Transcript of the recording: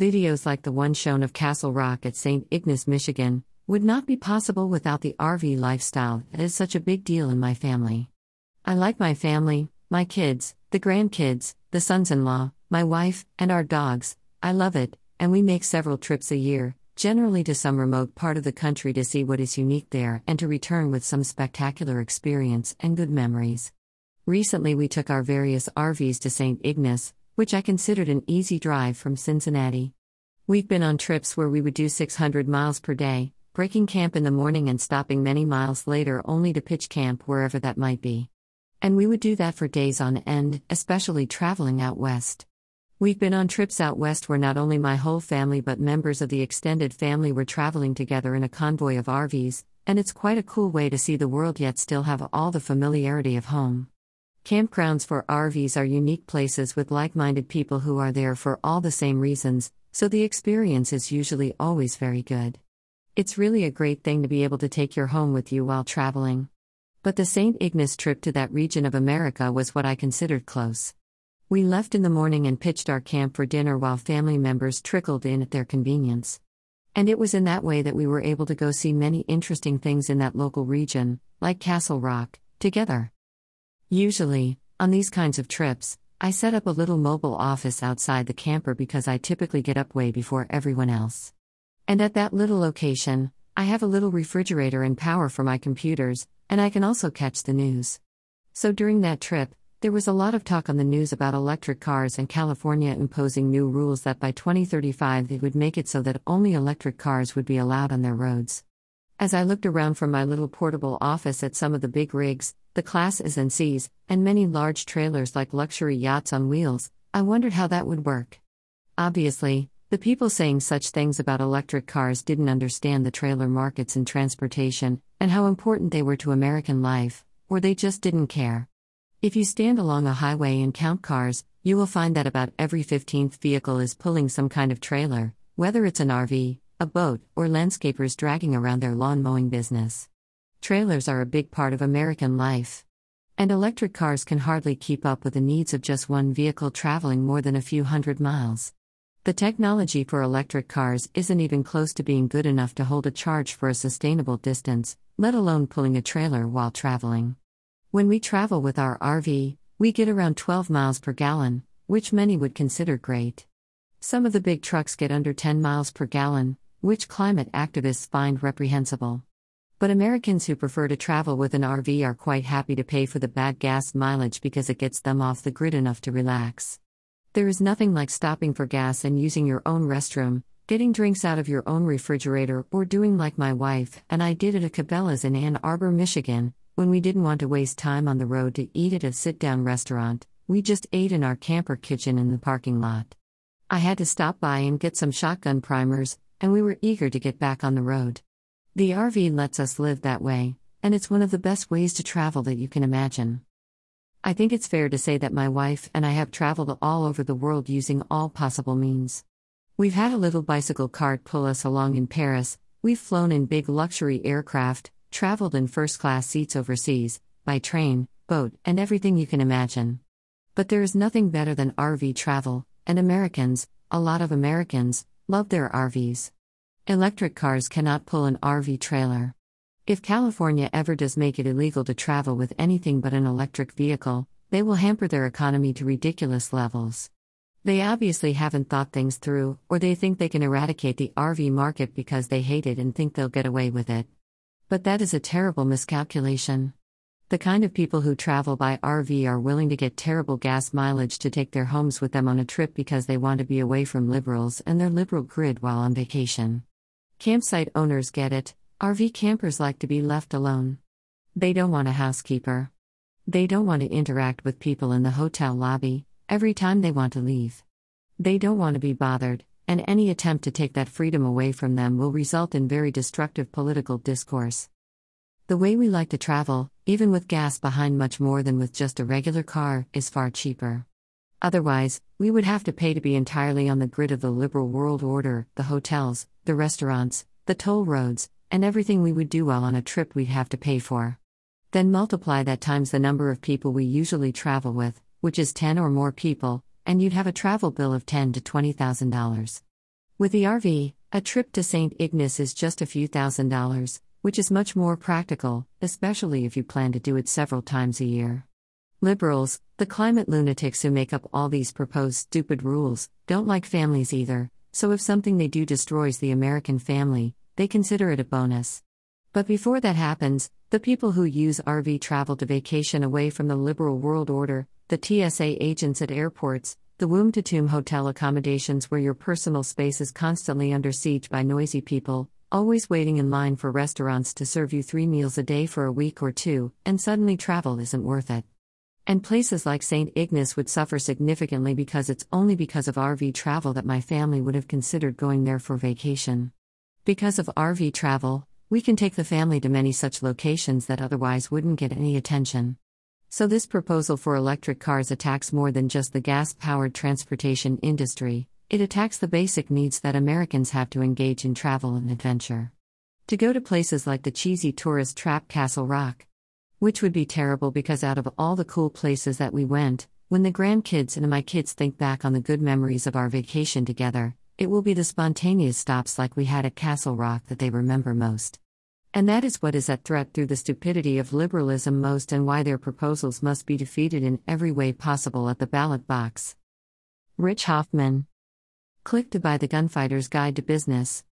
Videos like the one shown of Castle Rock at St. Ignace, Michigan, would not be possible without the RV lifestyle that is such a big deal in my family. I like my family, my kids, the grandkids, the sons-in-law, my wife, and our dogs. I love it, and we make several trips a year, generally to some remote part of the country to see what is unique there and to return with some spectacular experience and good memories. Recently we took our various RVs to St. Ignace, which I considered an easy drive from Cincinnati. We've been on trips where we would do 600 miles per day, breaking camp in the morning and stopping many miles later only to pitch camp wherever that might be. And we would do that for days on end, especially traveling out west. We've been on trips out west where not only my whole family but members of the extended family were traveling together in a convoy of RVs, and it's quite a cool way to see the world yet still have all the familiarity of home. Campgrounds for RVs are unique places with like-minded people who are there for all the same reasons, so the experience is usually always very good. It's really a great thing to be able to take your home with you while traveling. But the St. Ignace trip to that region of America was what I considered close. We left in the morning and pitched our camp for dinner while family members trickled in at their convenience. And it was in that way that we were able to go see many interesting things in that local region, like Castle Rock, together. Usually, on these kinds of trips, I set up a little mobile office outside the camper because I typically get up way before everyone else. And at that little location, I have a little refrigerator and power for my computers, and I can also catch the news. So during that trip, there was a lot of talk on the news about electric cars and California imposing new rules that by 2035 they would make it so that only electric cars would be allowed on their roads. As I looked around from my little portable office at some of the big rigs, the classes and C's, and many large trailers like luxury yachts on wheels, I wondered how that would work. Obviously, the people saying such things about electric cars didn't understand the trailer markets and transportation, and how important they were to American life, or they just didn't care. If you stand along a highway and count cars, you will find that about every 15th vehicle is pulling some kind of trailer, whether it's an RV, a boat, or landscapers dragging around their lawn mowing business. Trailers are a big part of American life. And electric cars can hardly keep up with the needs of just one vehicle traveling more than a few hundred miles. The technology for electric cars isn't even close to being good enough to hold a charge for a sustainable distance, let alone pulling a trailer while traveling. When we travel with our RV, we get around 12 miles per gallon, which many would consider great. Some of the big trucks get under 10 miles per gallon, which climate activists find reprehensible. But Americans who prefer to travel with an RV are quite happy to pay for the bad gas mileage because it gets them off the grid enough to relax. There is nothing like stopping for gas and using your own restroom, getting drinks out of your own refrigerator, or doing like my wife and I did at a Cabela's in Ann Arbor, Michigan, when we didn't want to waste time on the road to eat at a sit-down restaurant. We just ate in our camper kitchen in the parking lot. I had to stop by and get some shotgun primers, and we were eager to get back on the road. The RV lets us live that way, and it's one of the best ways to travel that you can imagine. I think it's fair to say that my wife and I have traveled all over the world using all possible means. We've had a little bicycle cart pull us along in Paris, we've flown in big luxury aircraft, traveled in first-class seats overseas, by train, boat, and everything you can imagine. But there is nothing better than RV travel, and Americans, a lot of Americans, love their RVs. Electric cars cannot pull an RV trailer. If California ever does make it illegal to travel with anything but an electric vehicle, they will hamper their economy to ridiculous levels. They obviously haven't thought things through, or they think they can eradicate the RV market because they hate it and think they'll get away with it. But that is a terrible miscalculation. The kind of people who travel by RV are willing to get terrible gas mileage to take their homes with them on a trip because they want to be away from liberals and their liberal grid while on vacation. Campsite owners get it. RV campers like to be left alone. They don't want a housekeeper. They don't want to interact with people in the hotel lobby every time they want to leave. They don't want to be bothered, and any attempt to take that freedom away from them will result in very destructive political discourse. The way we like to travel, even with gas behind much more than with just a regular car, is far cheaper. Otherwise, we would have to pay to be entirely on the grid of the liberal world order, the hotels, the restaurants, the toll roads, and everything we would do while on a trip we'd have to pay for. Then multiply that times the number of people we usually travel with, which is 10 or more people, and you'd have a travel bill of $10,000 to $20,000. With the RV, a trip to St. Ignace is just a few $1000s, which is much more practical, especially if you plan to do it several times a year. Liberals, the climate lunatics who make up all these proposed stupid rules, don't like families either, so if something they do destroys the American family, they consider it a bonus. But before that happens, the people who use RV travel to vacation away from the liberal world order, the TSA agents at airports, the womb-to-tomb hotel accommodations where your personal space is constantly under siege by noisy people, always waiting in line for restaurants to serve you 3 meals a day for a week or two, and suddenly travel isn't worth it. And places like St. Ignace would suffer significantly because it's only because of RV travel that my family would have considered going there for vacation. Because of RV travel, we can take the family to many such locations that otherwise wouldn't get any attention. So this proposal for electric cars attacks more than just the gas-powered transportation industry. It attacks the basic needs that Americans have to engage in travel and adventure. To go to places like the cheesy tourist trap Castle Rock. Which would be terrible because out of all the cool places that we went, when the grandkids and my kids think back on the good memories of our vacation together, it will be the spontaneous stops like we had at Castle Rock that they remember most. And that is what is at threat through the stupidity of liberalism most and why their proposals must be defeated in every way possible at the ballot box. Rich Hoffman. Click to buy the Gunfighter's Guide to Business.